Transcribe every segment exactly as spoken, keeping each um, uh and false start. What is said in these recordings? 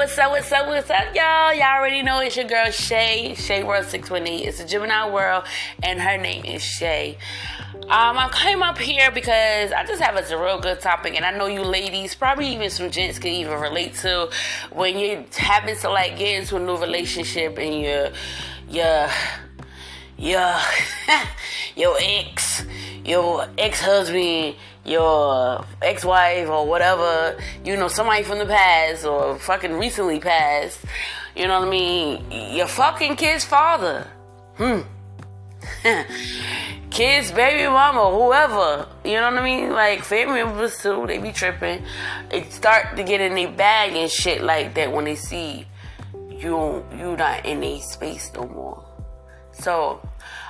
what's up, what's up, what's up, y'all? Y'all already know it's your girl, Shay. Shay World six one eight. It's a Gemini world, and her name is Shay. Um, I came up here because I just have a real good topic, and I know you ladies, probably even some gents, can even relate to when you happen to, like, get into a new relationship and your, your, your, your ex, your ex-husband, your ex-wife or whatever, you know, somebody from the past or fucking recently passed, you know what I mean, your fucking kid's father, hmm, kids, baby mama, whoever, you know what I mean, like, family members too, they be tripping, they start to get in their bag and shit like that when they see you, you not in their space no more. So,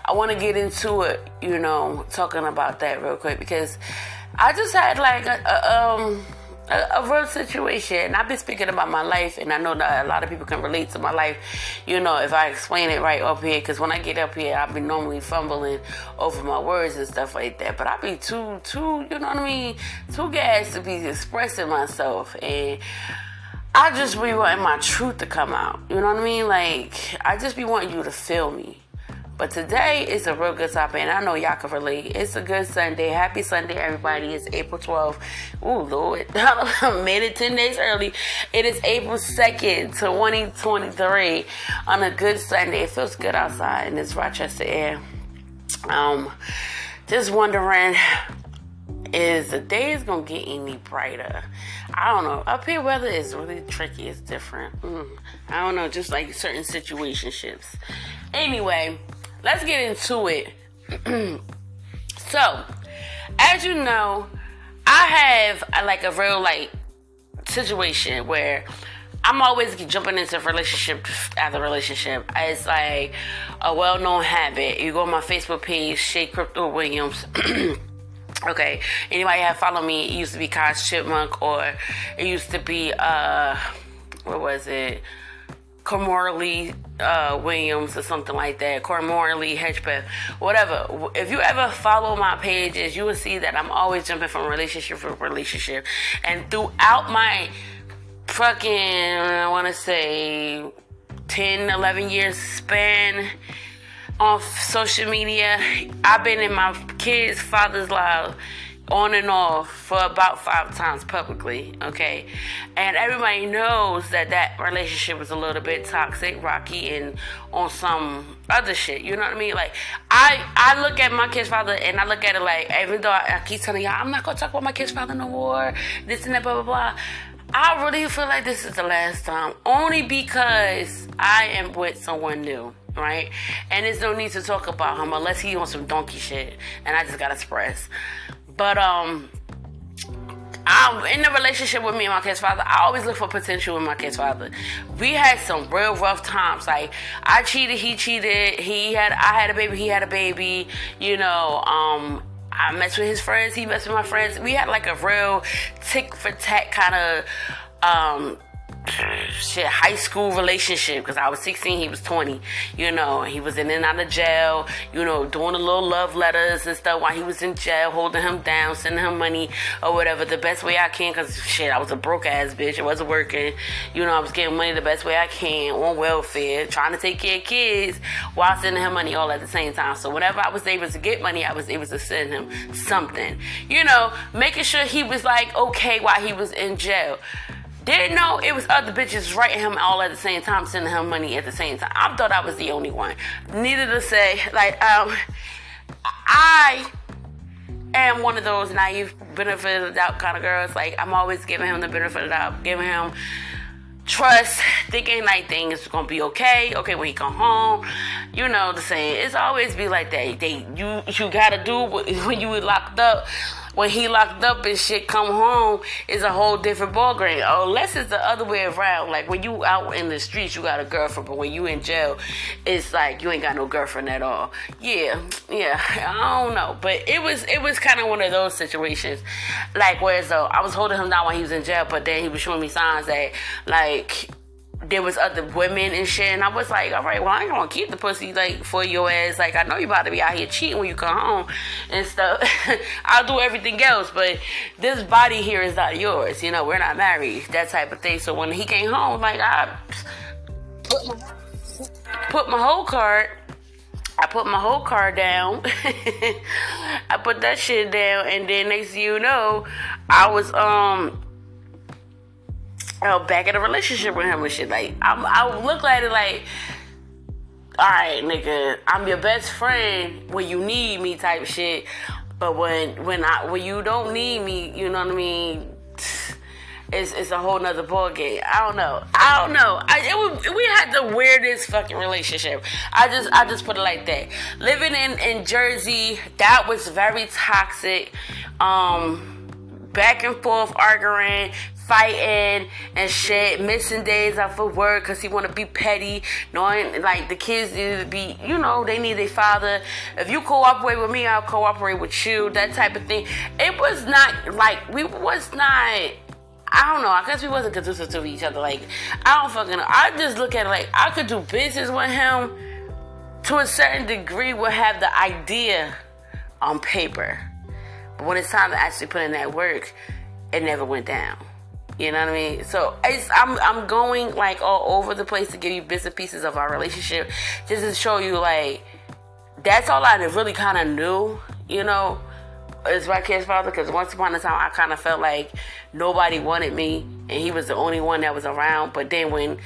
I want to get into it, you know, talking about that real quick, because I just had, like, a, a, um, a, a real situation, and I've been speaking about my life, and I know that a lot of people can relate to my life, you know, if I explain it right up here, because when I get up here, I've been normally fumbling over my words and stuff like that, but I be too, too, you know what I mean, too gassed to be expressing myself, and I just be wanting my truth to come out, you know what I mean, like, I just be wanting you to feel me. But today is a real good topic, and I know y'all can relate. It's a good Sunday. Happy Sunday, everybody. It's April twelfth. Ooh, Lord. I made it ten days early. It is April second, twenty twenty-three, on a good Sunday. It feels good outside, and it's Rochester air. Um, just wondering, is the day is going to get any brighter? I don't know. Up here, weather is really tricky. It's different. Mm, I don't know. Just like certain situationships. Anyway, let's get into it. So, as you know, I have a, like a real like situation where I'm always jumping into relationship after relationship. It's like a well-known habit. You go on my Facebook page, Shay Crypto Williams. Okay, anybody have followed me? It used to be Kaj Chipmunk, or it used to be uh, what was it? Cormorly uh, Williams or something like that. Cormorly Lee Hedgepath, whatever. If you ever follow my pages, you will see that I'm always jumping from relationship to relationship. And throughout my fucking, I want to say, ten, eleven years span on social media, I've been in my kids' father's life on and off for about five times publicly, okay? And everybody knows that that relationship was a little bit toxic, rocky, and on some other shit, you know what I mean? Like, I, I look at my kid's father, and I look at it like, even though I, I keep telling y'all, I'm not gonna talk about my kid's father no more, this and that, blah, blah, blah. I really feel like this is the last time, only because I am with someone new. Right, and there's no need to talk about him unless he on some donkey shit, and I just gotta express. But um, I'm in the relationship with me and my kid's father. I always look for potential with my kid's father. We had some real rough times. Like I cheated, he cheated. He had, I had a baby, he had a baby. You know, um, I messed with his friends, he messed with my friends. We had like a real tick for tack kind of um. shit, high school relationship, because I was sixteen, he was twenty, you know, he was in and out of jail, you know, doing the little love letters and stuff while he was in jail, holding him down, sending him money or whatever, the best way I can, because shit, I was a broke ass bitch, it wasn't working, you know, I was getting money the best way I can, on welfare, trying to take care of kids, while sending him money all at the same time, so whenever I was able to get money, I was able to send him something, you know, making sure he was like, okay, while he was in jail. Didn't know it was other bitches writing him all at the same time, sending him money at the same time. I thought I was the only one. Needless to say, like, um, I am one of those naive benefit of the doubt kind of girls. Like, I'm always giving him the benefit of the doubt, giving him trust, thinking like things gonna be okay. Okay, when he come home, you know the saying. It's always be like that. They, you, you gotta do what, when you were locked up. When he locked up and shit, come home is a whole different ballgame. Unless it's the other way around. Like when you out in the streets, you got a girlfriend, but when you in jail, it's like you ain't got no girlfriend at all. Yeah, yeah. I don't know, but it was it was kind of one of those situations. Like whereas though I was holding him down when he was in jail, but then he was showing me signs that like there was other women and shit, and I was like, all right, well, I ain't gonna keep the pussy, like, for your ass. Like, I know you about to be out here cheating when you come home and stuff. I'll do everything else, but this body here is not yours, you know, we're not married, that type of thing. So when he came home, like, I put my, put my whole card, I put my whole card down, I put that shit down, and then next thing you know, I was, um... I was back in a relationship with him and shit. Like, I'm, I look at it like, all right, nigga, I'm your best friend when you need me type shit. But when when I when you don't need me, you know what I mean? It's it's a whole nother ball game. I don't know. I don't know. I, it was, we had the weirdest fucking relationship. I just I just put it like that. Living in, in Jersey, that was very toxic. Um, back and forth arguing, fighting and shit, missing days off of work because he want to be petty, knowing, like, the kids need to be, you know, they need their father. If you cooperate with me, I'll cooperate with you, that type of thing. It was not, like, we was not, I don't know, I guess we wasn't conducive to each other. Like, I don't fucking know. I just look at it like, I could do business with him to a certain degree, would have the idea on paper. But when it's time to actually put in that work, it never went down. You know what I mean? So it's, I'm I'm going, like, all over the place to give you bits and pieces of our relationship, just to show you, like, that's all I really kind of knew, you know, is my kid's father. Because once upon a time, I kind of felt like nobody wanted me, and he was the only one that was around. But then when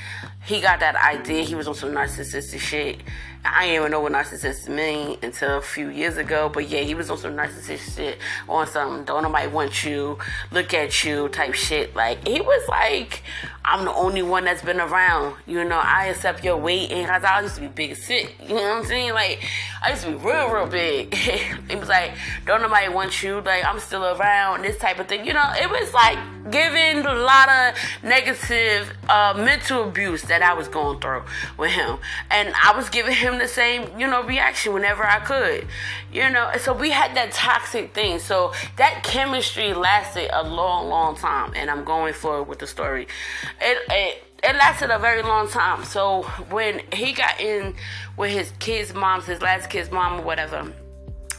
he got that idea, he was on some narcissistic shit. I didn't even know what narcissist mean until a few years ago. But yeah, he was on some narcissist shit, on some don't nobody want you, look at you type shit. Like, he was like, I'm the only one that's been around. You know, I accept your weight. And cause I used to be big as shit. You know what I'm saying? Like, I used to be real, real big. He was like, don't nobody want you. Like, I'm still around, this type of thing. You know, it was like giving a lot of negative uh, mental abuse that I was going through with him. And I was giving him the same, you know, reaction whenever I could, you know. So we had that toxic thing. So that chemistry lasted a long, long time, and I'm going forward with the story. It it, it lasted a very long time. So when he got in with his kid's mom's, his last kid's mom or whatever,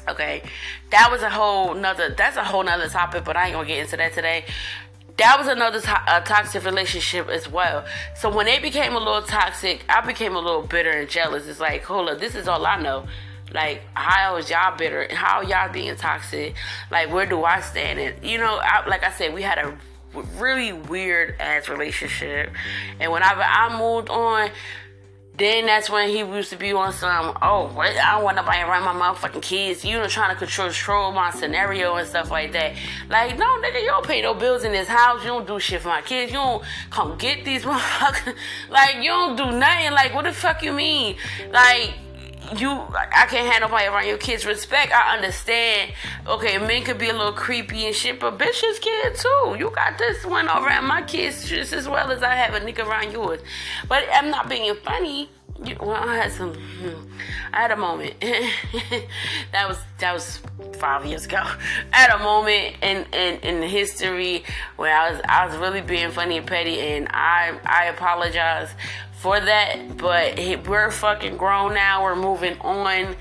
okay, that was a whole nother, that's a whole nother topic, but I ain't gonna get into that today. That was another to- uh, toxic relationship as well. So when they became a little toxic, I became a little bitter and jealous. It's like, hold up, this is all I know. Like, how is y'all bitter? How y'all being toxic? Like, where do I stand? And, you know, I, like I said, we had a really weird-ass relationship. And whenever I moved on, then that's when he used to be on some, oh, what? I don't want nobody around my motherfucking kids. You know, trying to control, control my scenario and stuff like that. Like, no, nigga, you don't pay no bills in this house. You don't do shit for my kids. You don't come get these motherfuckers. Like, you don't do nothing. Like, what the fuck you mean? Like, you, I can't have nobody around your kids. Respect, I understand. Okay, men could be a little creepy and shit, but bitch, is kid too. You got this one around my kids just as well as I have a nigga around yours. But I'm not being funny. Well, I had some, I had a moment. that was that was five years ago. I had a moment in, in, in history where I was I was really being funny and petty, and I I apologize for that, but we're fucking grown now. We're moving on.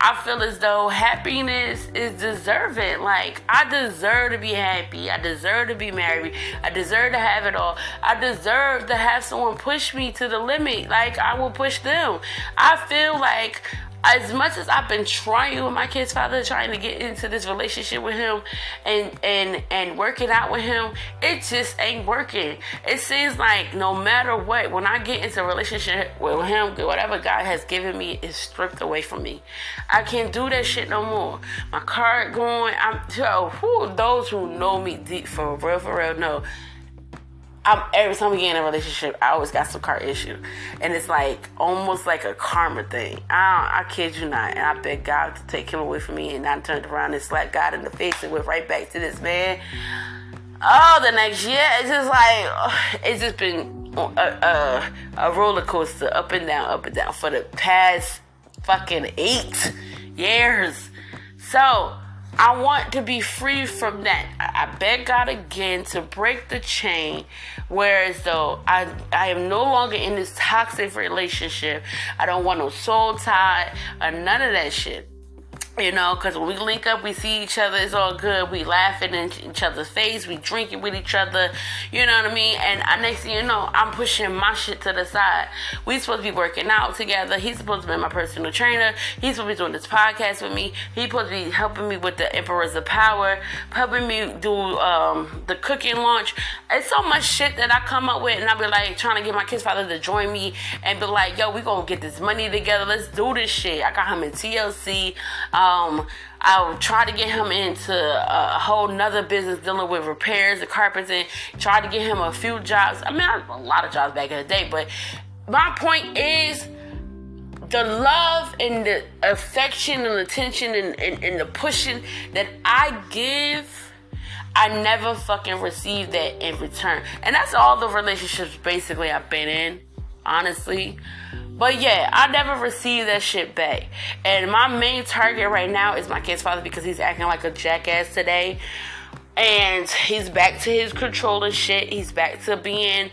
I feel as though happiness is deserving. Like, I deserve to be happy. I deserve to be married. I deserve to have it all. I deserve to have someone push me to the limit. Like, I will push them. I feel like, as much as I've been trying with my kid's father, trying to get into this relationship with him and and and working out with him, it just ain't working. It seems like no matter what, when I get into a relationship with him, whatever God has given me is stripped away from me. I can't do that shit no more. My card going, I'm, yo, who, those who know me deep, for real, for real, know. I'm, every time we get in a relationship, I always got some car issue. And it's like, almost like a karma thing. I, I kid you not. And I beg God to take him away from me. And I turned around and slapped God in the face and went right back to this man. Oh, the next year, it's just like, it's just been a, a, a roller coaster, up and down, up and down for the past fucking eight years. So I want to be free from that. I beg God again to break the chain, whereas though I, I am no longer in this toxic relationship. I don't want no soul tie or none of that shit. You know, because when we link up, we see each other, it's all good. We laughing in each other's face. We drinking with each other. You know what I mean? And I, next thing you know, I'm pushing my shit to the side. We supposed to be working out together. He's supposed to be my personal trainer. He's supposed to be doing this podcast with me. He's supposed to be helping me with the Emperors of Power, helping me do um, the cooking launch. It's so much shit that I come up with, and I be like trying to get my kid's father to join me and be like, yo, we gonna get this money together. Let's do this shit. I got him in T L C. Um, Um, I'll try to get him into a whole nother business dealing with repairs and carpeting. Try to get him a few jobs. I mean, I had a lot of jobs back in the day, but my point is the love and the affection and attention and, and, and the pushing that I give, I never fucking receive that in return. And that's all the relationships basically I've been in, honestly. But yeah, I never received that shit back. And my main target right now is my kid's father, because he's acting like a jackass today. And he's back to his controlling shit. He's back to being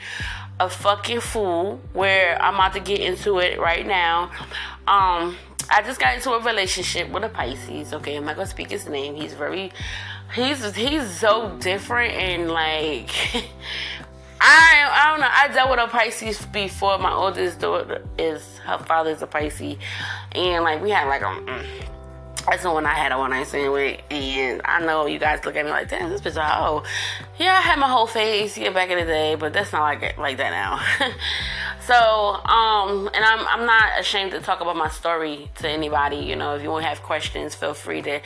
a fucking fool, where I'm about to get into it right now. Um, I just got into a relationship with a Pisces. Okay, I'm not gonna speak his name. He's very, he's, he's so different and like... I I don't know. I dealt with a Pisces before. My oldest daughter is, her father's a Pisces, and like we had like a, that's the one I had a one night stand with. And I know you guys look at me like, damn, this bitch a hoe. Yeah, I had my whole face here back in the day, but that's not like like that now. So, um, and I'm I'm not ashamed to talk about my story to anybody. You know, if you want to have questions, feel free to.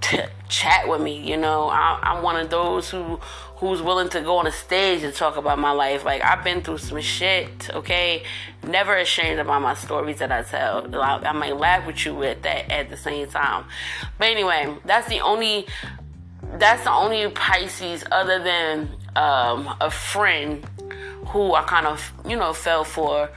to chat with me. You know, I, I'm one of those who who's willing to go on a stage and talk about my life. Like, I've been through some shit, okay? Never ashamed about my stories that I tell. I, I might laugh with you at that at the same time. But anyway, that's the only that's the only Pisces other than um, a friend who I kind of, you know, fell for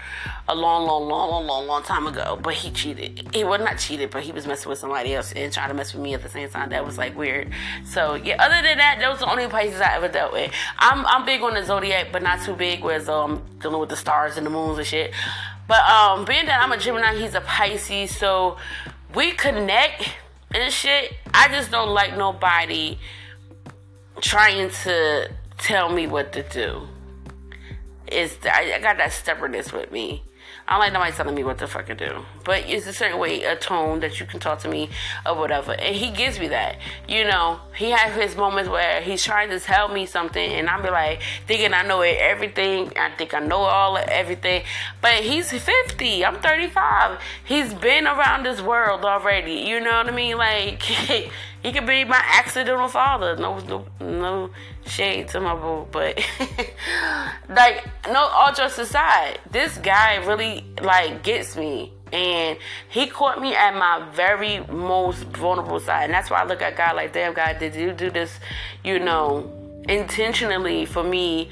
a long, long, long, long, long, long time ago. But he cheated. He was not cheated, but he was messing with somebody else and trying to mess with me at the same time. That was like weird. So yeah, other than that, those are the only Pisces I ever dealt with. I'm I'm big on the zodiac, but not too big, whereas um dealing with the stars and the moons and shit. But um being that I'm a Gemini, he's a Pisces, so we connect and shit. I just don't like nobody trying to tell me what to do. Is I, I got that stubbornness with me. I don't like nobody telling me what to fucking do. But it's a certain way, a tone that you can talk to me or whatever. And he gives me that. You know, he has his moments where he's trying to tell me something and I'm be like thinking I know everything. I think I know all of everything. But he's fifty. I'm thirty-five. He's been around this world already. You know what I mean? Like, he could be my accidental father. No, no, no shade to my boo, but like, no, all jokes aside, this guy really like gets me, and he caught me at my very most vulnerable side, and that's why I look at God like, damn, God, did you do this, you know, intentionally for me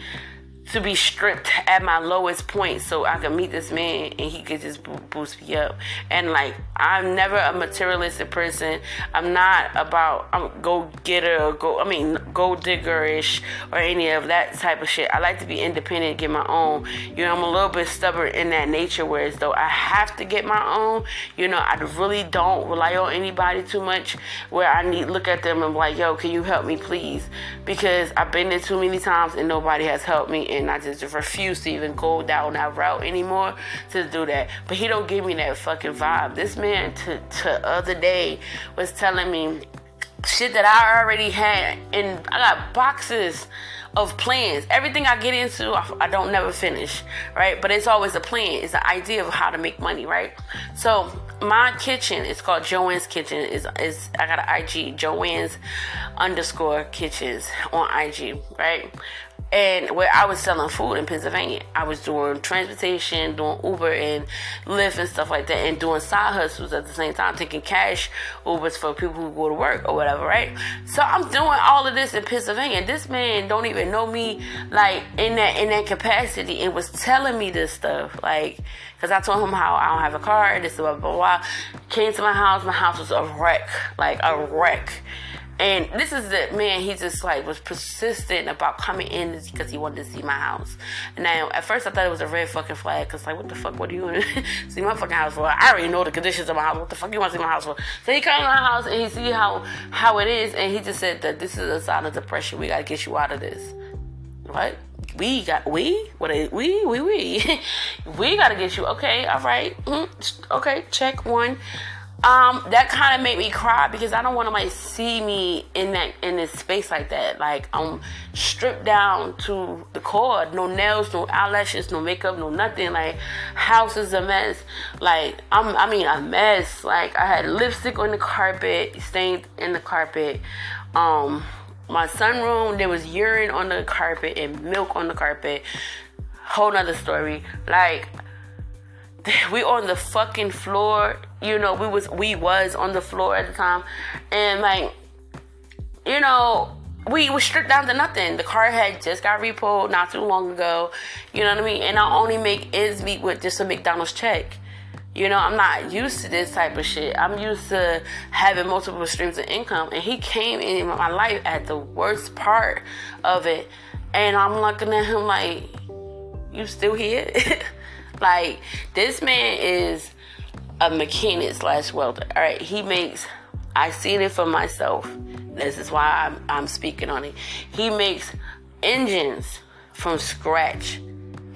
to be stripped at my lowest point so I could meet this man and he could just boost me up. And like, I'm never a materialistic person. I'm not about I'm go getter or go I mean go diggerish or any of that type of shit. I like to be independent, get my own. You know, I'm a little bit stubborn in that nature, whereas though I have to get my own. You know, I really don't rely on anybody too much, where I need look at them and be like, yo, can you help me please? Because I've been there too many times and nobody has helped me. And I just refuse to even go down that route anymore to do that. But he don't give me that fucking vibe. This man to to other day was telling me shit that I already had, and I got boxes of plans. Everything I get into, I, I don't never finish, right? But it's always a plan. It's the idea of how to make money, right? So my kitchen is called Joanne's Kitchen. Is is I got an I G, Joanne's underscore kitchens on I G, right? And where I was selling food in Pennsylvania, I was doing transportation, doing Uber and Lyft and stuff like that, and doing side hustles at the same time, taking cash Ubers for people who go to work or whatever, right? So I'm doing all of this in Pennsylvania. This man don't even that know me, like, in that in that capacity, and was telling me this stuff, like, because I told him how I don't have a car, this blah, blah, blah. Came to my house, my house was a wreck, like, a wreck. And this is the man, he just, like, was persistent about coming in because he wanted to see my house. Now, at first, I thought it was a red fucking flag, because, like, what the fuck, what do you want to see my fucking house for? I already know the conditions of my house. What the fuck you want to see my house for? So he came to my house, and he see how, how it is, and he just said that this is a sign of depression. We got to get you out of this. What? We got, we? What is, we, we, we. We got to get you. Okay, all right. Mm-hmm. Okay, check one. Um, that kind of made me cry, because I don't want nobody to see me in that, in this space like that. Like, I'm stripped down to the core. No nails, no eyelashes, no makeup, no nothing. Like, house is a mess. Like, I'm, I mean, a mess. Like, I had lipstick on the carpet, stained in the carpet. Um, my sunroom, there was urine on the carpet and milk on the carpet. Whole nother story. Like, we on the fucking floor, you know, we was we was on the floor at the time, and, like, you know, we were stripped down to nothing. The car had just got repoed not too long ago, you know what I mean, and I only make ends meet with just a McDonald's check. You know, I'm not used to this type of shit. I'm used to having multiple streams of income, and he came in my life at the worst part of it, and I'm looking at him like, you still here? Like, this man is a mechanic slash welder. All right, he makes, I seen it for myself. This is why I'm, I'm speaking on it. He makes engines from scratch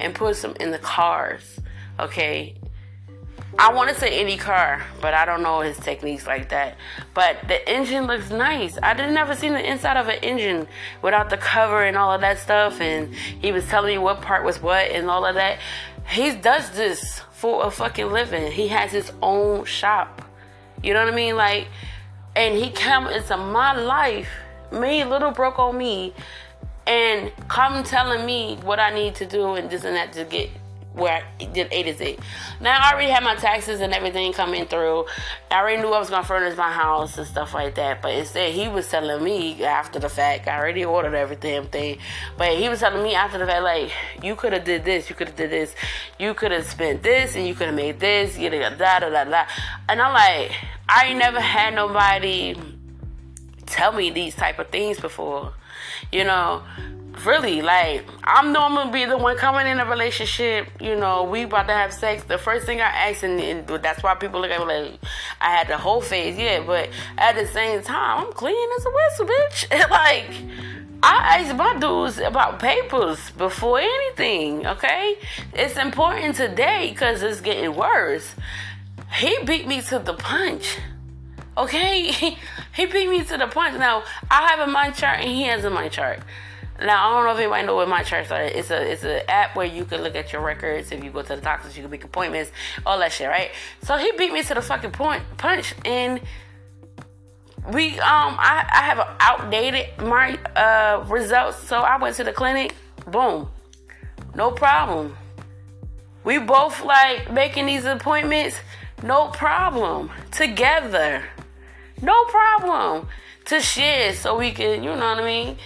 and puts them in the cars, okay? I want to say any car, but I don't know his techniques like that. But the engine looks nice. I didn't ever seen the inside of an engine without the cover and all of that stuff. And he was telling me what part was what and all of that. He does this for a fucking living. He has his own shop. You know what I mean? Like, and he came into my life, made little broke on me, and come telling me what I need to do and this and that to get where I did A to Z. Now, I already had my taxes and everything coming through. I already knew I was going to furnish my house and stuff like that. But instead, he was telling me after the fact, I already ordered everything, thing. But he was telling me after the fact, like, you could have did this, you could have did this, you could have spent this, and you could have made this, you know, da, da, da, da. And I'm like, I ain't never had nobody tell me these type of things before, you know. Really, like, I'm normally be the one coming in a relationship, you know, we about to have sex. The first thing I ask, and, and that's why people look at me like, I had the whole phase, yeah, but at the same time, I'm clean as a whistle, bitch. Like, I ask my dudes about papers before anything, okay? It's important today because it's getting worse. He beat me to the punch, okay? He beat me to the punch. Now, I have a MyChart, and he has a MyChart. Now, I don't know if anybody know what MyChart is. It's a it's an app where you can look at your records. If you go to the doctors, you can make appointments, all that shit, right? So he beat me to the fucking point punch, and we um I, I have outdated my uh results, so I went to the clinic. Boom, no problem. We both like making these appointments, no problem. Together, no problem to share, so we can, you know what I mean.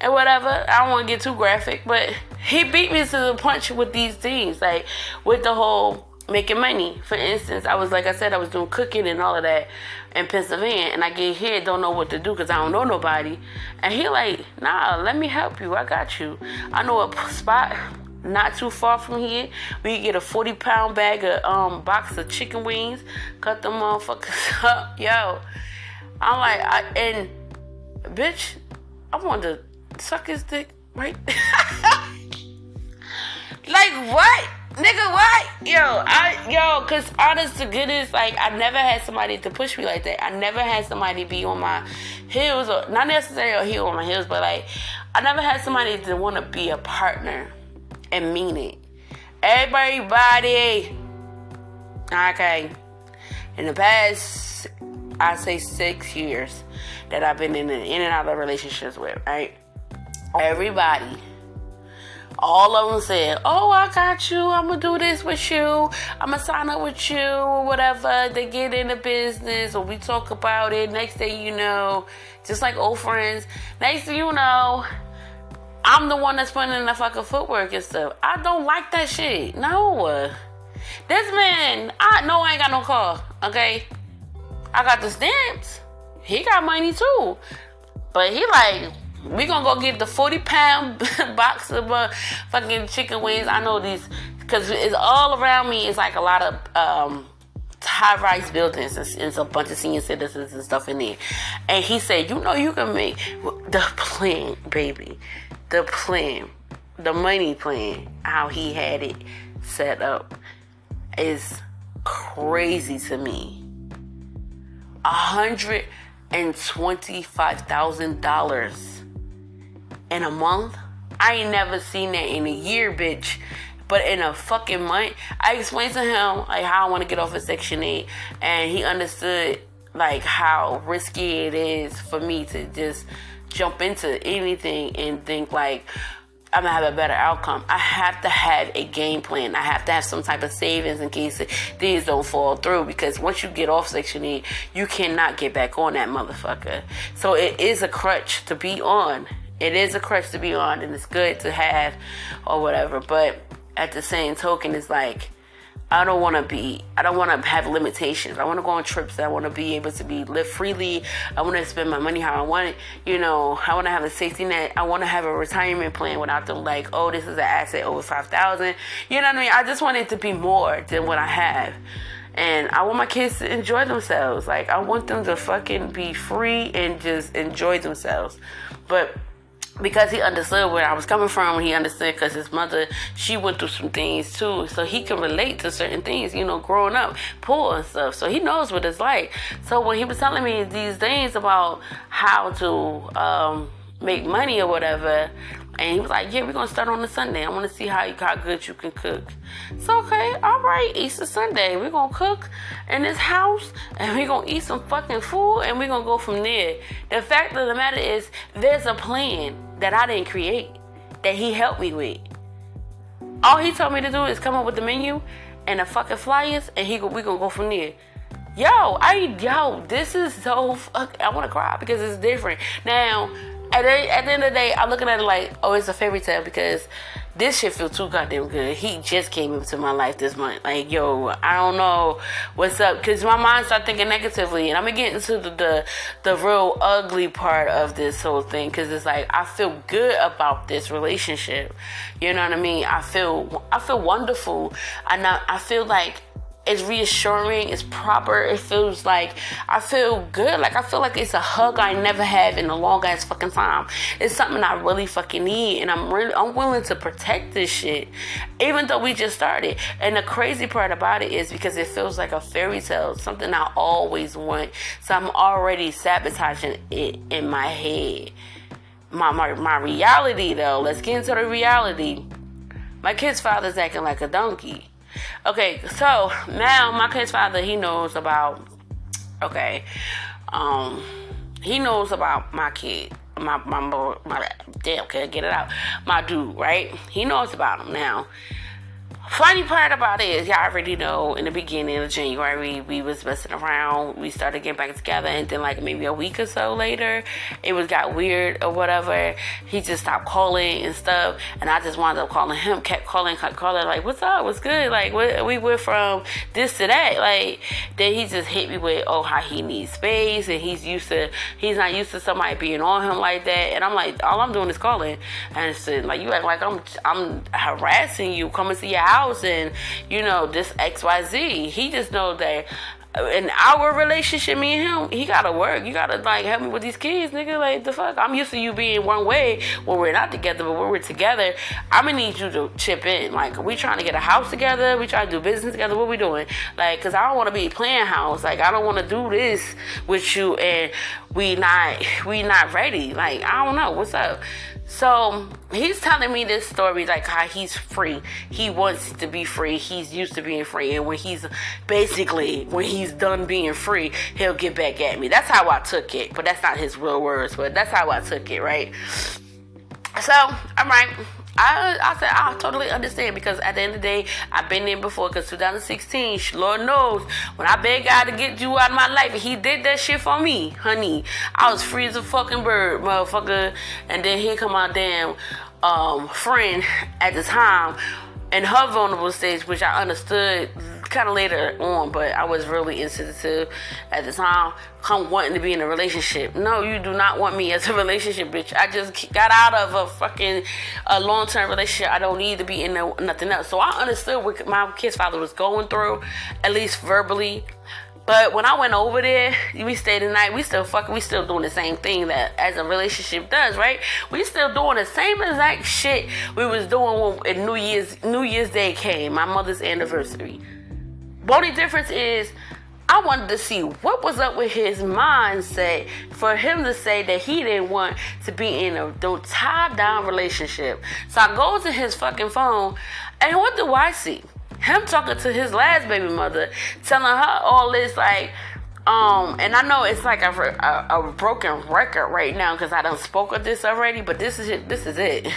And whatever, I don't want to get too graphic, but he beat me to the punch with these things, like with the whole making money. For instance, I was, like I said, I was doing cooking and all of that in Pennsylvania, and I get here, don't know what to do because I don't know nobody. And he like, nah, let me help you. I got you. I know a spot not too far from here. We get a forty pound bag of um box of chicken wings, cut them motherfuckers up. Yo, I'm like, I, and bitch, I want to suck his dick, right? Like, what? Nigga, what? Yo, I, yo, cause honest to goodness, like, I never had somebody to push me like that. I never had somebody be on my heels, or not necessarily a heel on my heels, but, like, I never had somebody to want to be a partner and mean it. Everybody, okay, in the past, I say six years that I've been in an in and out of relationships with, right? Everybody, all of them said, oh, I got you, I'm gonna do this with you, I'm gonna sign up with you, or whatever. They get in the business, or we talk about it. Next thing you know, just like old friends, next thing you know, I'm the one that's putting in the fucking footwork and stuff. I don't like that shit. No. This man, I know I ain't got no car, okay? I got the stamps. He got money too. But he like, we gonna go get the forty pound box of uh, fucking chicken wings. I know these, because it's all around me. It's like a lot of um, high-rise buildings. And it's a bunch of senior citizens and stuff in there. And he said, you know, you can make the plan, baby. The plan. The money plan. How he had it set up is crazy to me. A hundred and twenty-five thousand dollars in a month. I ain't never seen that in a year, bitch. But in a fucking month, I explained to him like how I want to get off of Section Eight, and he understood like how risky it is for me to just jump into anything and think like I'm gonna have a better outcome. I have to have a game plan. I have to have some type of savings in case things don't fall through, because once you get off Section eight, you cannot get back on that motherfucker. So it is a crutch to be on. It is a crutch to be on, and it's good to have or whatever. But at the same token, it's like, I don't want to be, I don't want to have limitations. I want to go on trips. I want to be able to be live freely. I want to spend my money how I want it. You know, I want to have a safety net. I want to have a retirement plan without them like, oh, this is an asset over five thousand dollars. You know what I mean? I just want it to be more than what I have. And I want my kids to enjoy themselves. Like, I want them to fucking be free and just enjoy themselves. But because he understood where I was coming from, he understood because his mother, she went through some things too, so he can relate to certain things, you know, growing up poor and stuff, so he knows what it's like. So when he was telling me these things about how to um, make money or whatever, and he was like, yeah, we're going to start on a Sunday. I want to see how you, how good you can cook. So, okay, all right, Easter Sunday. We're going to cook in this house, and we're going to eat some fucking food, and we're going to go from there. The fact of the matter is, there's a plan that I didn't create that he helped me with. All he told me to do is come up with the menu and the fucking flyers, and he go, we're going to go from there. Yo, I, yo, this is so fuck. I want to cry because it's different. Now, At the, at the end of the day, I'm looking at it like, oh, it's a fairy tale because this shit feels too goddamn good. He just came into my life this month. Like, yo, I don't know what's up. Because my mind started thinking negatively. And I'm going to get into the, the, the real ugly part of this whole thing. Because it's like, I feel good about this relationship. You know what I mean? I feel I feel wonderful. I know, I feel like it's reassuring, it's proper, it feels like, I feel good, like I feel like it's a hug I never have in a long ass fucking time. It's something I really fucking need, and I'm really, I'm willing to protect this shit, even though we just started. And the crazy part about it is because it feels like a fairy tale, something I always want, so I'm already sabotaging it in my head. My, my, my reality though, let's get into the reality. My kid's father's acting like a donkey. Okay, so now my kid's father, he knows about, okay, um, he knows about my kid, my, my, my, my damn kid, get it out, my dude, right? He knows about him now. Funny part about it is, y'all already know, in the beginning of January, we, we was messing around, we started getting back together, and then like maybe a week or so later, it was got weird or whatever, he just stopped calling and stuff, and I just wound up calling him, kept calling, kept calling, like, what's up, what's good, like, what, we went from this to that, like, then he just hit me with, oh, how he needs space, and he's used to, he's not used to somebody being on him like that, and I'm like, all I'm doing is calling, and so, like, you act like I'm, I'm harassing you, coming to your house, and you know this X Y Z. He just knows that in our relationship, me and him, he gotta work. You gotta like help me with these kids, nigga. Like the fuck, I'm used to you being one way when we're not together, but when we're together, I'm gonna need you to chip in. Like we trying to get a house together, we trying to do business together. What we doing? Like, cause I don't want to be playing house. Like I don't want to do this with you, and we not we not ready. Like I don't know what's up. So he's telling me this story, like how he's free. He wants to be free. He's used to being free. And when he's basically, when he's done being free, he'll get back at me. That's how I took it. But that's not his real words. But that's how I took it, right? So, all right. I I said I totally understand, because at the end of the day, I've been there before. Because two thousand sixteen, Lord knows, when I begged God to get you out of my life, He did that shit for me, honey. I was free as a fucking bird, motherfucker. And then here come my damn um, friend at the time and her vulnerable stage, which I understood kind of later on, but I was really insensitive at the time, come wanting to be in a relationship. No, you do not want me as a relationship, bitch. I just got out of a fucking a long-term relationship. I don't need to be in no, nothing else. So I understood what my kid's father was going through, at least verbally. But when I went over there, we stayed the night. We still fucking, we still doing the same thing that as a relationship does, right? We still doing the same exact shit we was doing when New Year's, New Year's Day came, my mother's anniversary. The only difference is I wanted to see what was up with his mindset for him to say that he didn't want to be in a tied-down relationship. So I go to his fucking phone, and what do I see? Him talking to his last baby mother, telling her all this, like, um, and I know it's like a, a, a broken record right now because I done spoke of this already, but this is it, this is it.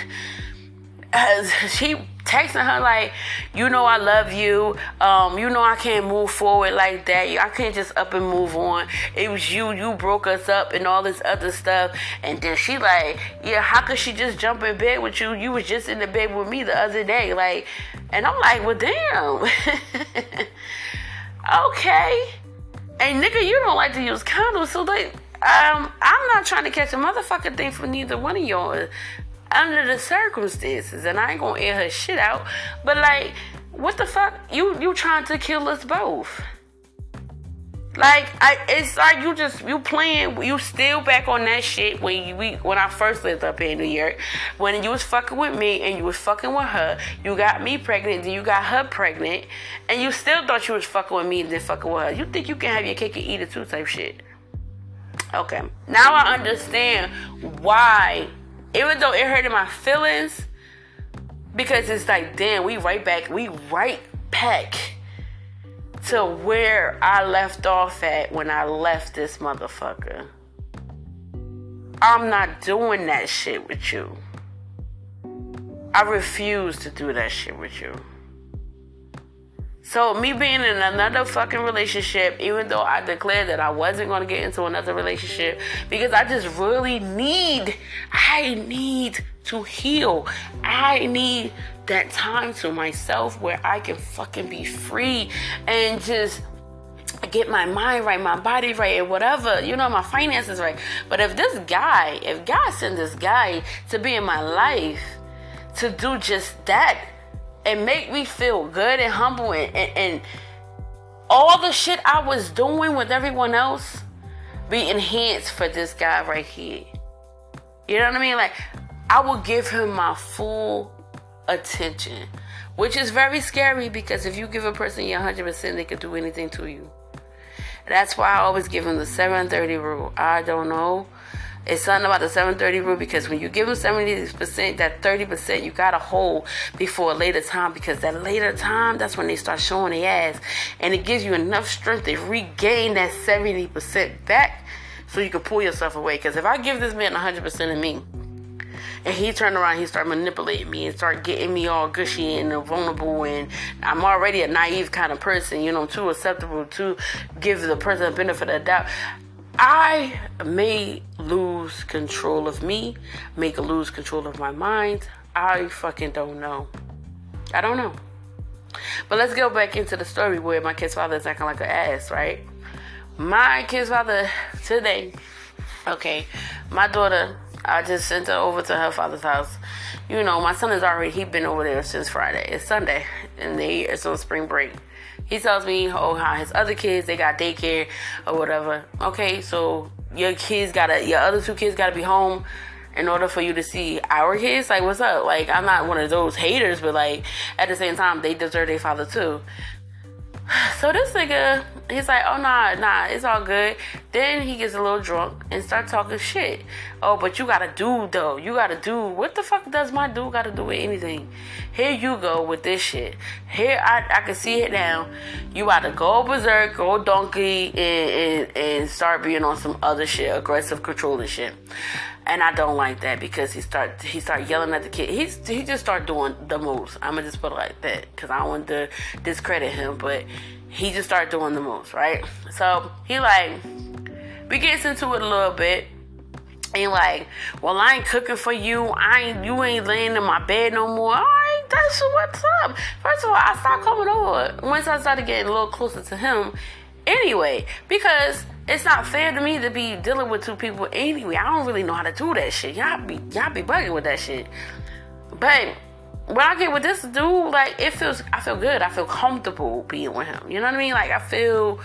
As she texting her like, you know I love you, um, you know I can't move forward like that, I can't just up and move on, it was you, you broke us up and all this other stuff. And then she like, yeah, how could she just jump in bed with you, you was just in the bed with me the other day, like. And I'm like, well damn. Okay, and nigga, you don't like to use condoms, so like, um, I'm not trying to catch a motherfucking thing from neither one of y'all under the circumstances, and I ain't gonna air her shit out, but like, what the fuck, you you trying to kill us both? Like, I, it's like you just, you playing, you still back on that shit when you, we, when I first lived up in New York, when you was fucking with me and you was fucking with her, you got me pregnant, then you got her pregnant, and you still thought you was fucking with me and then fucking with her. You think you can have your cake and eat it too type shit. Okay, now I understand why. Even though it hurted my feelings, because it's like, damn, we right back, we right back to where I left off at when I left this motherfucker. I'm not doing that shit with you. I refuse to do that shit with you. So me being in another fucking relationship, even though I declared that I wasn't going to get into another relationship, because I just really need, I need to heal. I need that time to myself where I can fucking be free and just get my mind right, my body right, and whatever, you know, my finances right. But if this guy, if God sent this guy to be in my life to do just that, and make me feel good and humble and, and, and all the shit I was doing with everyone else be enhanced for this guy right here. You know what I mean? Like, I will give him my full attention, which is very scary, because if you give a person your one hundred percent, they could do anything to you. That's why I always give him the seven thirty rule. I don't know. It's something about the seven thirty rule, because when you give them seventy percent, that thirty percent you gotta hold before a later time, because that later time, that's when they start showing their ass, and it gives you enough strength to regain that seventy percent back so you can pull yourself away. Because if I give this man one hundred percent of me and he turned around, he started manipulating me and started getting me all gushy and vulnerable, and I'm already a naive kind of person, you know, too acceptable to give the person the benefit of the doubt, I may lose control of me, make lose control of my mind. I fucking don't know. I don't know. But let's go back into the story where my kid's father is acting like an ass, right? My kid's father today, okay, my daughter, I just sent her over to her father's house. You know, my son is already, he's been over there since Friday. It's Sunday, and they it's on spring break. He tells me, oh, how his other kids, they got daycare or whatever. Okay, so your kids gotta, your other two kids gotta be home in order for you to see our kids? Like, what's up? Like, I'm not one of those haters, but like, at the same time, they deserve their father too. So this nigga, he's like, oh, nah, nah, it's all good. Then he gets a little drunk and start talking shit Oh, but you gotta do though. You gotta do. What the fuck does my dude gotta do with anything? Here you go with this shit. Here I I can see it now. You gotta go berserk, go donkey, and, and and start being on some other shit, aggressive controlling shit. And I don't like that because he start he start yelling at the kid. He's he just start doing the moves. I'ma just put it like that because I don't want to discredit him, but he just start doing the moves, right? So he like we gets into it a little bit. And like, well, I ain't cooking for you. I ain't, you ain't laying in my bed no more. All right, that's what's up. First of all, I started coming over once I started getting a little closer to him anyway, because it's not fair to me to be dealing with two people anyway. I don't really know how to do that shit. Y'all be, y'all be bugging with that shit. But when I get with this dude, like, it feels, I feel good. I feel comfortable being with him. You know what I mean? Like, I feel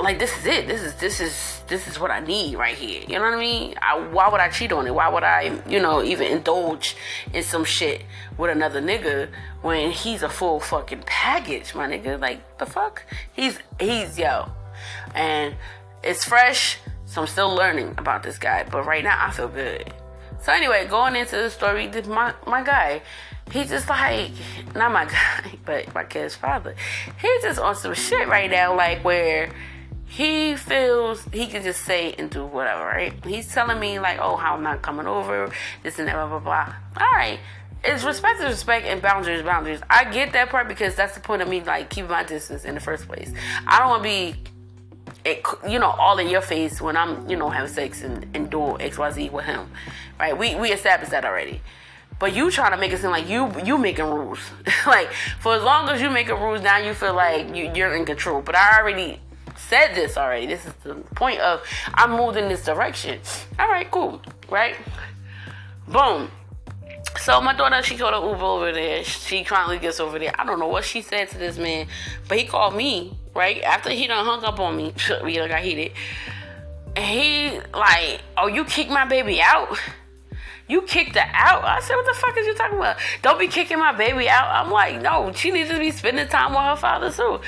like this is it. This is this is this is what I need right here. You know what I mean? I, why would I cheat on it? Why would I, you know, even indulge in some shit with another nigga when he's a full fucking package, my nigga? Like the fuck? He's he's yo, and it's fresh. So I'm still learning about this guy, but right now I feel good. So anyway, going into the story, my my guy, he's just like, not my guy, but my kid's father. He's just on some shit right now, like where he feels he can just say and do whatever, right? He's telling me, like, oh, how I'm not coming over, this and that, blah, blah, blah. All right. It's respect is respect and boundaries, boundaries. I get that part because that's the point of me, like, keeping my distance in the first place. I don't want to be, it, you know, all in your face when I'm, you know, having sex and, and doing X Y Z with him, right? We, we established that already. But you trying to make it seem like you you making rules. Like, for as long as you making rules, now you feel like you, you're in control. But I already said this already. This is the point of I moved in this direction. All right, cool, right? Boom. So my daughter, she called an Uber over there. She finally gets over there. I don't know what she said to this man, but he called me, right? After he done hung up on me, we done got heated. And he like, oh, you kicked my baby out? You kicked her out? I said, what the fuck is you talking about? Don't be kicking my baby out. I'm like, no, she needs to be spending time with her father too.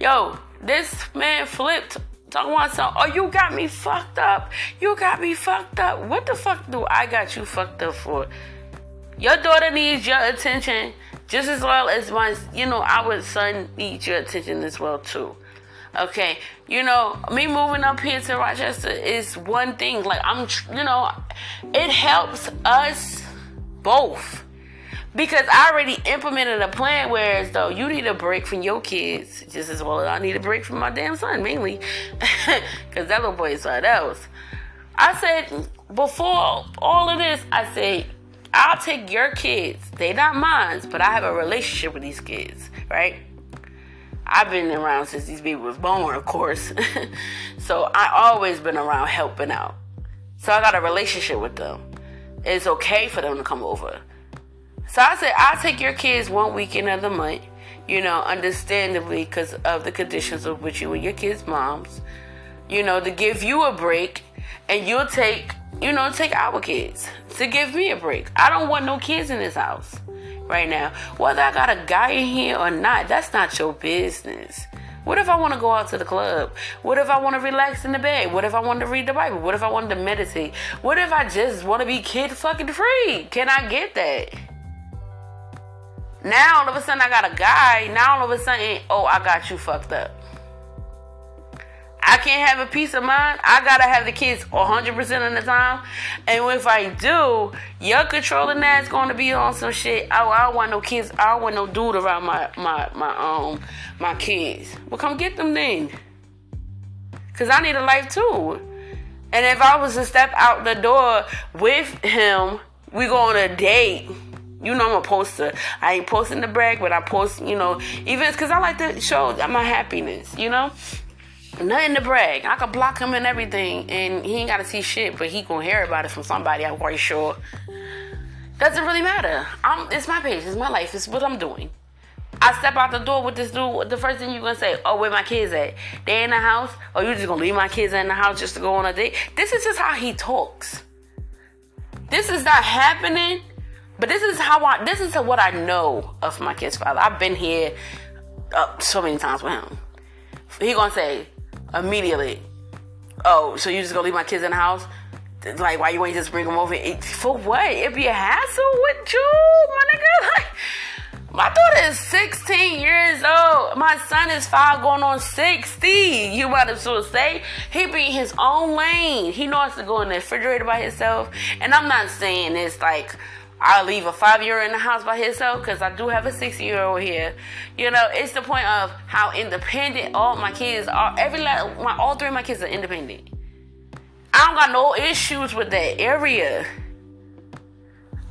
Yo, this man flipped. Talking about something. Oh, you got me fucked up. You got me fucked up. What the fuck do I got you fucked up for? Your daughter needs your attention just as well as my, you know, our son needs your attention as well too. Okay, you know, me moving up here to Rochester is one thing. Like, I'm, you know, it helps us both. Because I already implemented a plan, whereas, though, you need a break from your kids just as well as I need a break from my damn son, mainly. Because that little boy is something else. I said, before all of this, I said, I'll take your kids. They not mine, but I have a relationship with these kids, right? I've been around since these babies was born, of course. So I always been around helping out. So I got a relationship with them. It's okay for them to come over. So I said, I'll take your kids one weekend of the month, you know, understandably because of the conditions of which you and your kids' moms, you know, to give you a break and you'll take, you know, take our kids to give me a break. I don't want no kids in this house right now. Whether I got a guy in here or not, that's not your business. What if I want to go out to the club? What if I want to relax in the bed? What if I want to read the Bible? What if I wanted to meditate? What if I just want to be kid fucking free? Can I get that? Now all of a sudden I got a guy. Now all of a sudden, oh, I got you fucked up. I can't have a peace of mind. I gotta have the kids one hundred percent of the time. And if I do, your controlling ass gonna be on some shit. I, I don't want no kids. I don't want no dude around my my my um my kids. Well, come get them then. Cause I need a life too. And if I was to step out the door with him, we go on a date. You know I'm a poster. I ain't posting to brag, but I post, you know, events because I like to show my happiness, you know? Nothing to brag. I could block him and everything, and he ain't got to see shit, but he gonna hear about it from somebody, I'm quite sure. Doesn't really matter. I'm, it's my page. It's my life. It's what I'm doing. I step out the door with this dude, the first thing you're gonna say, oh, where my kids at? They in the house? Or you just gonna leave my kids in the house just to go on a date? This is just how he talks. This is not happening. But this is how I, this is what I know of my kid's father. I've been here uh, so many times with him. He gonna say immediately, oh, so you just gonna leave my kids in the house? Like, why you ain't just bring them over and eat? For what? It'd be a hassle with you, my nigga. Like, my daughter is sixteen years old. My son is five going on sixty. You might as well say he be in his own lane. He knows to go in the refrigerator by himself. And I'm not saying it's like I leave a five-year-old in the house by himself, because I do have a six-year-old here. You know, it's the point of how independent all my kids are. Every my all three of my kids are independent. I don't got no issues with that area.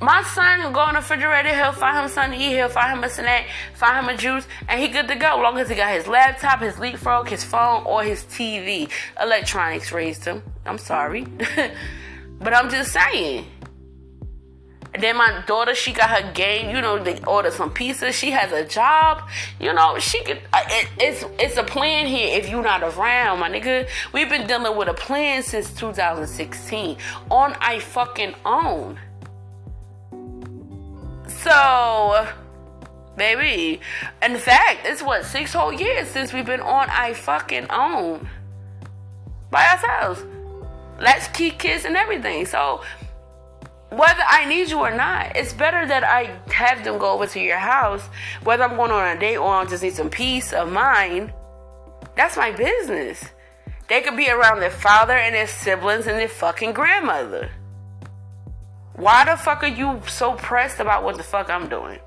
My son will go in the refrigerator, he'll find him something to eat, he'll find him a snack, find him a juice, and he good to go, as long as he got his laptop, his leapfrog, his phone, or his T V. Electronics raised him. I'm sorry. But I'm just saying. And then my daughter, she got her game. You know, they ordered some pizza. She has a job. You know, she could. Uh, it, it's it's a plan here. If you're not around, my nigga, we've been dealing with a plan since two thousand sixteen on I fucking own. So, baby, in fact, it's what six whole years since we've been on I fucking own by ourselves. Let's keep kids and everything. So, whether I need you or not, it's better that I have them go over to your house. Whether I'm going on a date or I just need some peace of mind, that's my business. They could be around their father and their siblings and their fucking grandmother. Why the fuck are you so pressed about what the fuck I'm doing?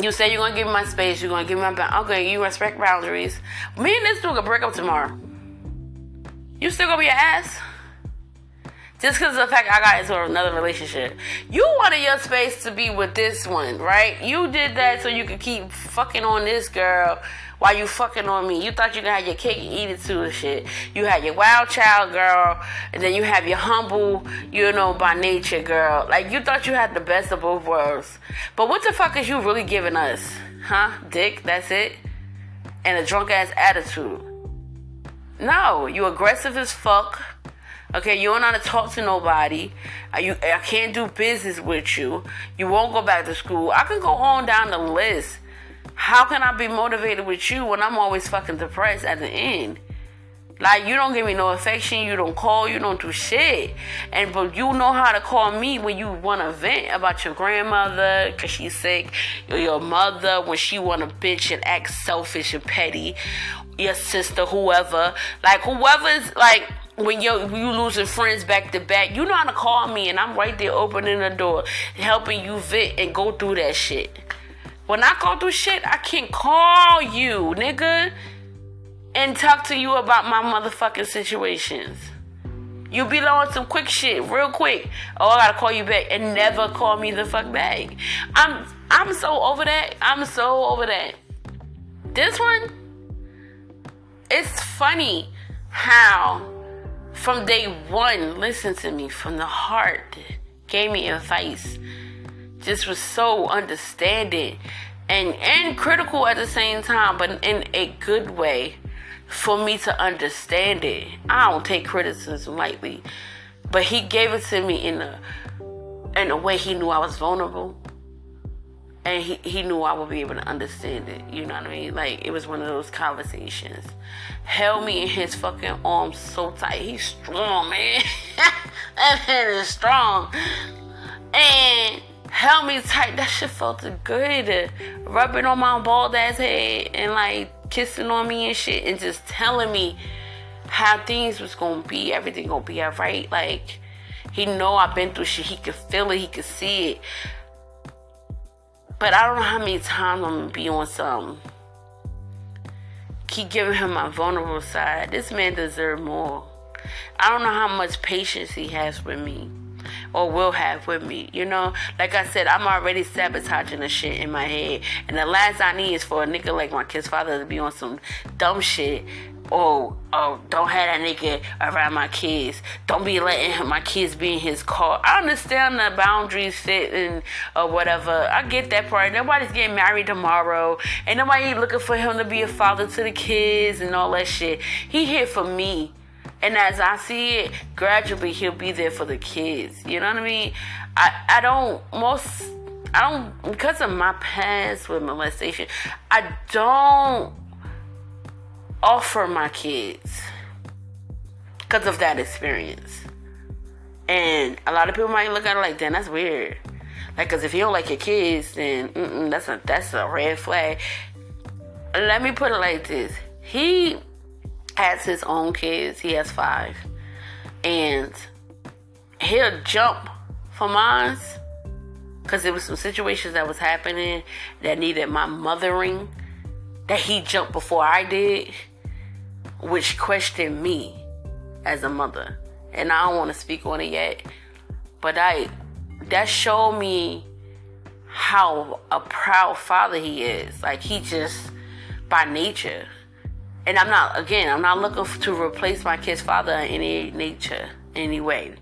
You say you're going to give me my space. You're going to give me my boundaries. Okay, you respect boundaries. Me and this dude could break up tomorrow. You still going to be an ass? Just because of the fact I got into another relationship. You wanted your space to be with this one, right? You did that so you could keep fucking on this girl while you fucking on me. You thought you could have your cake and eat it too and shit. You had your wild child girl, and then you have your humble, you know, by nature girl. Like, you thought you had the best of both worlds. But what the fuck is you really giving us? Huh? Dick, that's it? And a drunk-ass attitude. No, you aggressive as fuck. Okay, you don't know how to talk to nobody. I, you, I can't do business with you. You won't go back to school. I can go on down the list. How can I be motivated with you when I'm always fucking depressed at the end? Like, you don't give me no affection. You don't call. You don't do shit. And but you know how to call me when you want to vent about your grandmother because she's sick. Or your mother when she want to bitch and act selfish and petty. Your sister, whoever. Like, whoever's, like... When you you losing friends back to back, you know how to call me, and I'm right there opening the door, helping you vent and go through that shit. When I go through shit, I can't call you, nigga, and talk to you about my motherfucking situations. You be on some quick shit, real quick. Oh, I gotta call you back, and never call me the fuck back. I'm I'm so over that. I'm so over that. This one, it's funny how. From day one, listen to me from the heart, gave me advice, just was so understanding and, and critical at the same time, but in a good way for me to understand it. I don't take criticism lightly, but he gave it to me in a, in a way he knew I was vulnerable and he, he knew I would be able to understand it. You know what I mean? Like, it was one of those conversations. Held me in his fucking arms so tight. He's strong, man. That man is strong. And held me tight. That shit felt good. Rubbing on my bald ass head and like kissing on me and shit and just telling me how things was gonna be. Everything gonna be alright. Like, he know I've been through shit. He could feel it. He could see it. But I don't know how many times I'm gonna be on some. Keep giving him my vulnerable side. This man deserves more. I don't know how much patience he has with me or will have with me. You know, like I said, I'm already sabotaging the shit in my head. And the last I need is for a nigga like my kid's father to be on some dumb shit. Oh, oh, don't have that nigga around my kids. Don't be letting my kids be in his car. I understand the boundaries fitting or whatever. I get that part. Nobody's getting married tomorrow. And nobody looking for him to be a father to the kids and all that shit. He here for me. And as I see it, gradually he'll be there for the kids. You know what I mean? I, I don't, most, I don't, because of my past with molestation, I don't offer my kids because of that experience. And a lot of people might look at it like, damn, that's weird. Like, because if you don't like your kids, then mm-mm, that's a that's a red flag. Let me put it like this. He has his own kids. He has five. And he'll jump for mine because there was some situations that was happening that needed my mothering that he jumped before I did, which questioned me as a mother. And I don't want to speak on it yet, but I that showed me how a proud father he is. Like, he just by nature. And I'm not, again, I'm not looking to replace my kid's father in any nature, any way.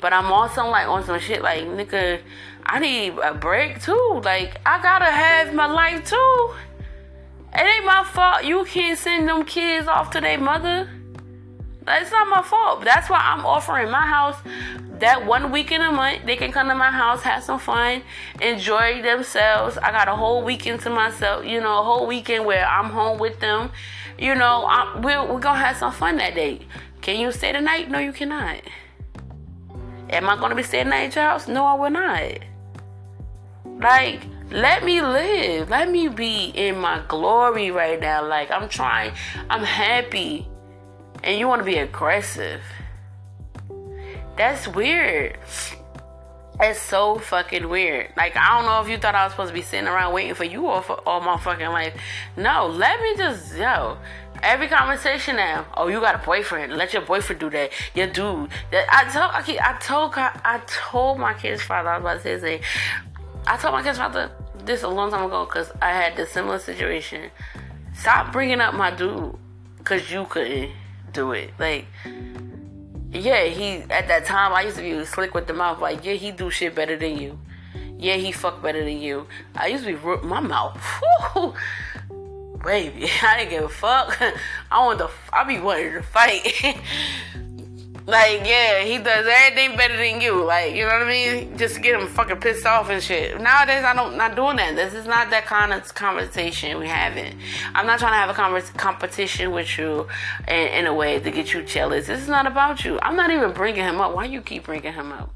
But I'm also, like, on some shit, like, nigga, I need a break, too. Like, I gotta have my life, too. It ain't my fault you can't send them kids off to their mother. It's not my fault. That's why I'm offering my house that one weekend a month. They can come to my house, have some fun, enjoy themselves. I got a whole weekend to myself, you know, a whole weekend where I'm home with them. You know, I'm, we're, we're going to have some fun that day. Can you stay the night? No, you cannot. Am I going to be staying the night at your house? No, I will not. Like, let me live. Let me be in my glory right now. Like, I'm trying. I'm happy. And you want to be aggressive. That's weird. It's so fucking weird. Like, I don't know if you thought I was supposed to be sitting around waiting for you all, for all my fucking life. No, let me just, yo. Every conversation now. Oh, you got a boyfriend. Let your boyfriend do that. Your dude. That I told. I, keep, I told. I told my kid's father. I was about to say his name. I told my kid's father this a long time ago because I had this similar situation. Stop bringing up my dude because you couldn't do it. Like, yeah, he at that time I used to be slick with the mouth. Like, yeah, he do shit better than you. Yeah, he fuck better than you. I used to be my mouth. Woo! Baby, I didn't give a fuck. I want to. I be wanting to fight. Like, yeah, he does everything better than you. Like, you know what I mean? Just get him fucking pissed off and shit. Nowadays, I don't not doing that. This is not that kind of conversation we having. I'm not trying to have a converse, competition with you in, in a way to get you jealous. This is not about you. I'm not even bringing him up. Why you keep bringing him up?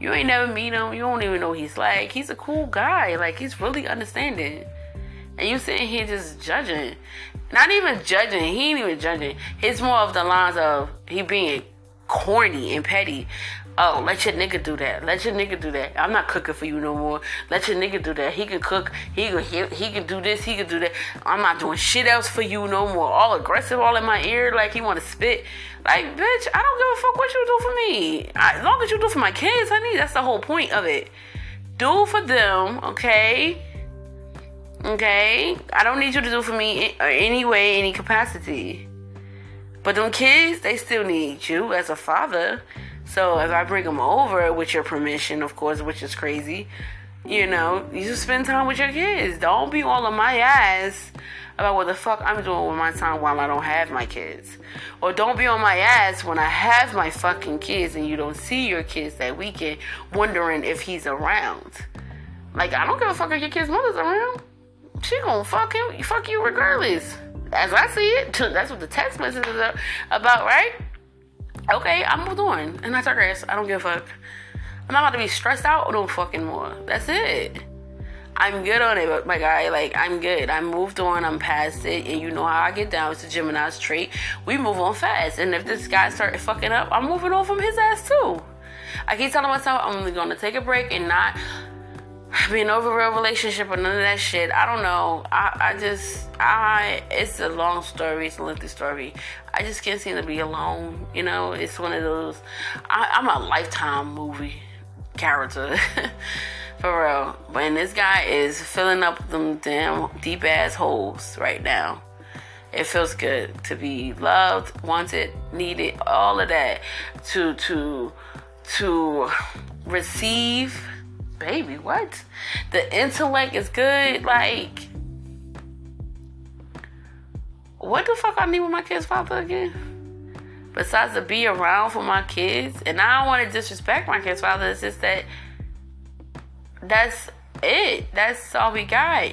You ain't never meet him. You don't even know what he's like. He's a cool guy. Like, he's really understanding. And you sitting here just judging. Not even judging. He ain't even judging. It's more of the lines of he being corny and petty. Oh, let your nigga do that. Let your nigga do that. I'm not cooking for you no more. Let your nigga do that. He can cook. He can, he, he can do this. He can do that. I'm not doing shit else for you no more. All aggressive, all in my ear. Like, he want to spit. Like, bitch, I don't give a fuck what you do for me. I, as long as you do for my kids, honey, that's the whole point of it. Do for them, okay? Okay, I don't need you to do for me in any way, any capacity. But them kids, they still need you as a father. So if I bring them over with your permission, of course, which is crazy, you know, you spend time with your kids. Don't be all on my ass about what the fuck I'm doing with my time while I don't have my kids. Or don't be on my ass when I have my fucking kids and you don't see your kids that weekend wondering if he's around. Like, I don't give a fuck if your kid's mother's around. She gonna fuck him, fuck you regardless. As I see it, that's what the text message is about, right? Okay, I'm moved on. And I digress. I don't give a fuck. I'm not about to be stressed out no fucking more. That's it. I'm good on it, my guy. Like, I'm good. I moved on. I'm past it. And you know how I get down. It's a Gemini's trait. We move on fast. And if this guy started fucking up, I'm moving on from his ass too. I keep telling myself I'm only gonna take a break and not be in an overall relationship or none of that shit. I don't know. I, I just, I, it's a long story. It's a lengthy story. I just can't seem to be alone. You know, it's one of those, I, I'm a lifetime movie character. For real. But and this guy is filling up them damn deep ass holes right now. It feels good to be loved, wanted, needed, all of that. To, to, to receive. Baby, what? The intellect is good. Like, what the fuck I need with my kid's father again? Besides to be around for my kids. And I don't want to disrespect my kid's father. It's just that that's it. That's all we got.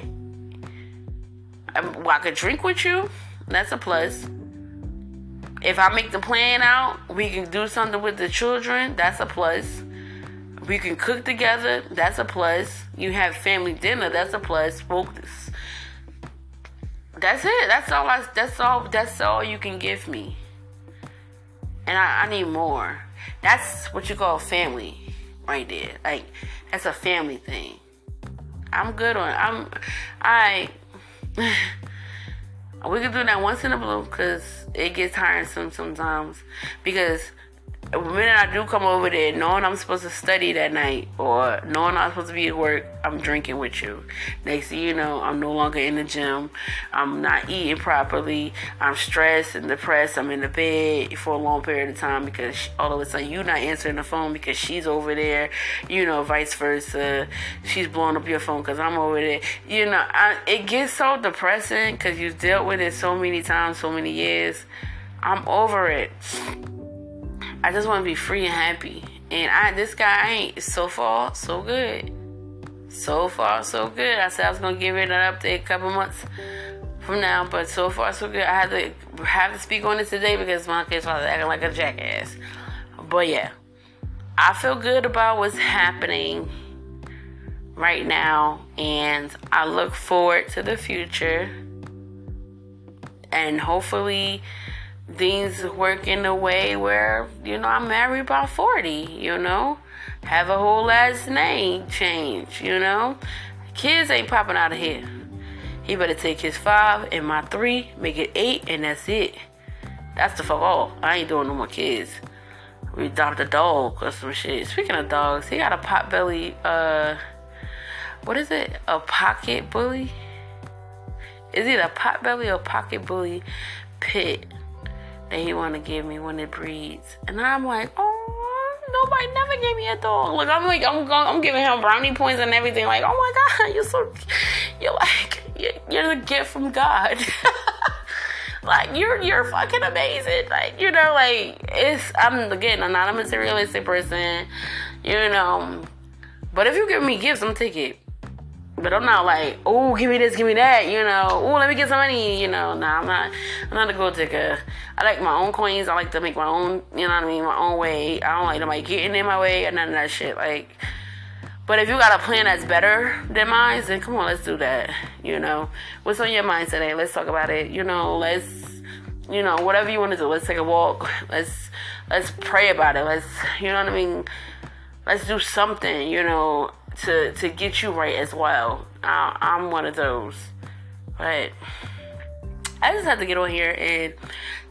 I, well, I could drink with you. That's a plus. if I make the plan out, we can do something with the children. That's a plus. We can cook together. That's a plus. You have family dinner. That's a plus. Focus. That's it. That's all. I, that's all. That's all you can give me. And I, I need more. That's what you call family, right there. Like that's a family thing. I'm good on. I'm. I. We can do that once in a blue, cause it gets tiresome sometimes. Because the minute I do come over there, knowing I'm supposed to study that night or knowing I'm supposed to be at work, I'm drinking with you. Next thing you know, I'm no longer in the gym. I'm not eating properly. I'm stressed and depressed. I'm in the bed for a long period of time because all of a sudden you're not answering the phone because she's over there. You know, vice versa. She's blowing up your phone because I'm over there. You know, I, it gets so depressing because you've dealt with it so many times, so many years. I'm over it. I just want to be free and happy. And I, this guy ain't. So far, so good. So far, so good. I said I was going to give it an update a couple months from now, but so far, so good. I had to have to speak on it today because my kid's father acting like a jackass. But yeah, I feel good about what's happening right now, and I look forward to the future. And hopefully things work in a way where, you know, I'm married by forty, you know, have a whole last name change, you know, kids ain't popping out of here. He better take his five and my three, make it eight, and that's it. That's the fuck all. I ain't doing no more kids. We adopt a dog or some shit. Speaking of dogs, he got a pot belly, uh, what is it? A pocket bully? Is it a pot belly or pocket bully pit? And he want to give me when it breeds, and I'm like, oh, nobody never gave me a dog. Look, I'm like, I'm going, I'm giving him brownie points and everything. Like, oh my God, you're so, you're like, you're, you're the gift from God. Like, you're you're fucking amazing. Like, you know, like it's. I'm again, I'm not a materialistic person, you know. But if you give me gifts, I'm take it. But I'm not like, oh, give me this, give me that, you know. Oh, let me get some money, you know. Nah, I'm not. I'm not a gold digger. I like my own coins. I like to make my own, you know what I mean, my own way. I don't like nobody getting in my way or none of that shit. Like, but if you got a plan that's better than mine, then come on, let's do that. You know, what's on your mind today? Let's talk about it. You know, let's, you know, whatever you want to do. Let's take a walk. Let's, let's pray about it. Let's, you know what I mean. Let's do something. You know. To, to get you right as well. I, I'm one of those. But I just have to get on here and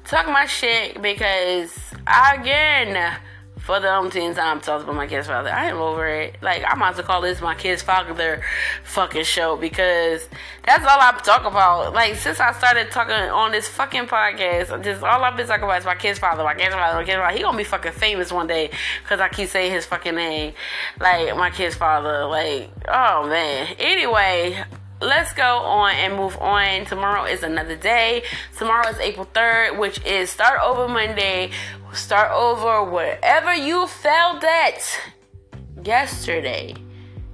talk my shit because, again, for the umpteenth time, talking about my kid's father. I am over it. Like, I might as well call this my kid's father fucking show because that's all I talk about. Like, since I started talking on this fucking podcast, just all I've been talking about is my kid's father, my kid's father, my kid's father. He gonna be fucking famous one day because I keep saying his fucking name. Like, my kid's father. Like, oh, man. Anyway, let's go on and move on. Tomorrow is another day. Tomorrow is April third, which is Start Over Monday. Start over wherever you failed at yesterday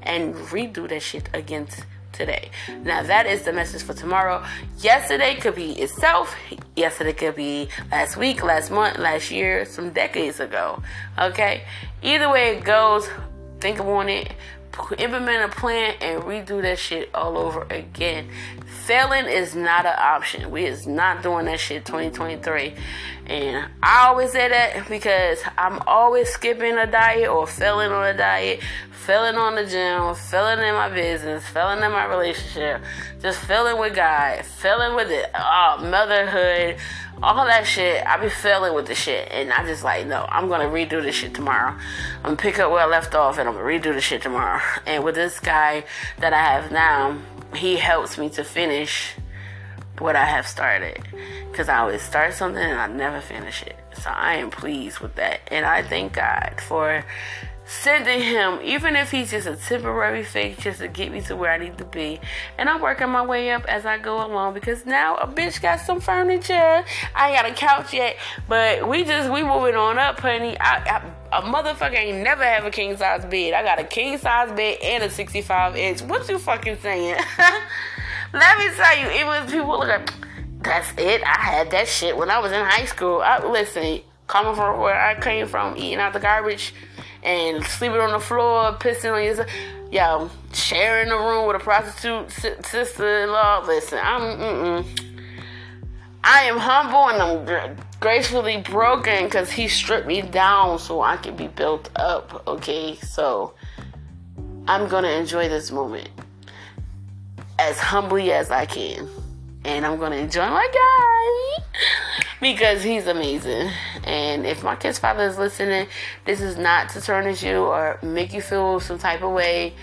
and redo that shit again today. Now, that is the message for tomorrow. Yesterday could be itself. Yesterday could be last week, last month, last year, some decades ago. Okay? Either way it goes, think on it. Implement a plan and redo that shit all over again. Failing is not an option. We is not doing that shit twenty twenty-three. And I always say that because I'm always skipping a diet or failing on a diet, failing on the gym, failing in my business, failing in my relationship, just failing with God, failing with it, oh, motherhood, all that shit. I be failing with the shit, and I just like, no, I'm gonna redo this shit tomorrow. I'm gonna pick up where I left off, and I'm gonna redo this shit tomorrow. And with this guy that I have now, he helps me to finish what I have started, because I always start something and I never finish it. So I am pleased with that, and I thank God for sending him, even if he's just a temporary fix, just to get me to where I need to be. And I'm working my way up as I go along, because now a bitch got some furniture. I ain't got a couch yet, but we just we moving on up, honey. I, I, a motherfucker ain't never have a king size bed. I got a king size bed and a sixty-five inch. What you fucking saying? Let me tell you, even if people look at That's it. I had that shit when I was in high school. I, listen, coming from where I came from, eating out the garbage and sleeping on the floor, pissing on yourself, yo, sharing a room with a prostitute sister-in-law. Listen, I'm, mm-mm. I am humble and I'm gracefully broken because he stripped me down so I can be built up, okay? So I'm going to enjoy this moment as humbly as I can. And I'm going to enjoy my guy because he's amazing. And if my kid's father is listening, this is not to tarnish you or make you feel some type of way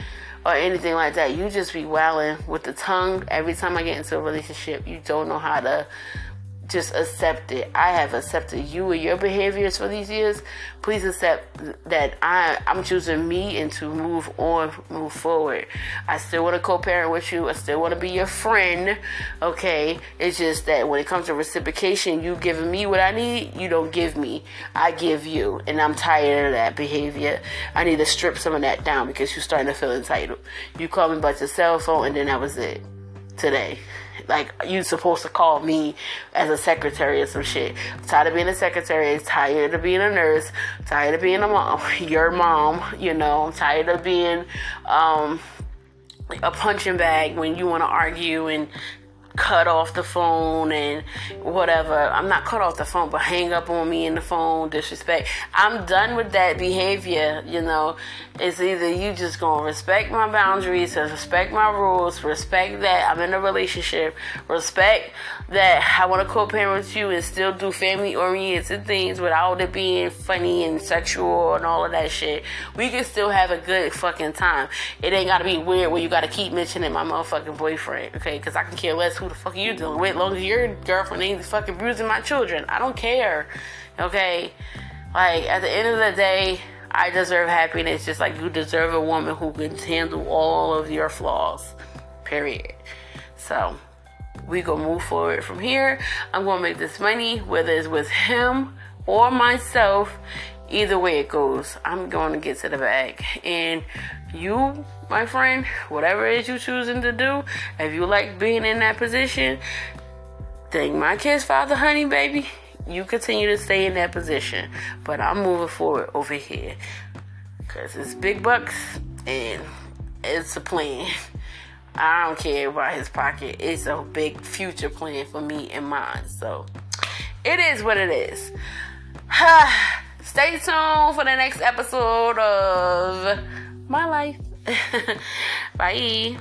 or anything like that. You just be wailing with the tongue. Every time I get into a relationship, you don't know how to just accept it. I have accepted you and your behaviors for these years. Please accept that I, I'm choosing me and to move on, move forward. I still want to co-parent with you. I still want to be your friend, okay? It's just that when it comes to reciprocation, you giving me what I need, you don't give me. I give you, and I'm tired of that behavior. I need to strip some of that down because you're starting to feel entitled. You call me by your cell phone, and then that was it today. Like, you supposed to call me as a secretary or some shit. I'm tired of being a secretary. I'm tired of being a nurse. I'm tired of being a mom. Your mom, you know. I'm tired of being um, a punching bag when you want to argue and cut off the phone and whatever. I'm not cut off the phone, but hang up on me in the phone, disrespect. I'm done with that behavior, you know. It's either you just gonna respect my boundaries and respect my rules, respect that I'm in a relationship, respect that I want to co-parent with you and still do family-oriented things without it being funny and sexual and all of that shit. We can still have a good fucking time. It ain't gotta be weird where you gotta keep mentioning my motherfucking boyfriend, okay? Because I can care less who the fuck are you dealing with? Long as your girlfriend ain't fucking bruising my children, I don't care. Okay, like at the end of the day, I deserve happiness just like you deserve a woman who can handle all of your flaws. Period. So we gonna move forward from here. I'm gonna make this money, whether it's with him or myself. Either way it goes, I'm going to get to the bag. And you, my friend, whatever it is you choosing to do, if you like being in that position, thank my kid's father, honey, baby. You continue to stay in that position. But I'm moving forward over here. Because it's big bucks and it's a plan. I don't care about his pocket. It's a big future plan for me and mine. So it is what it is. Ha! Stay tuned for the next episode of My Life. Bye.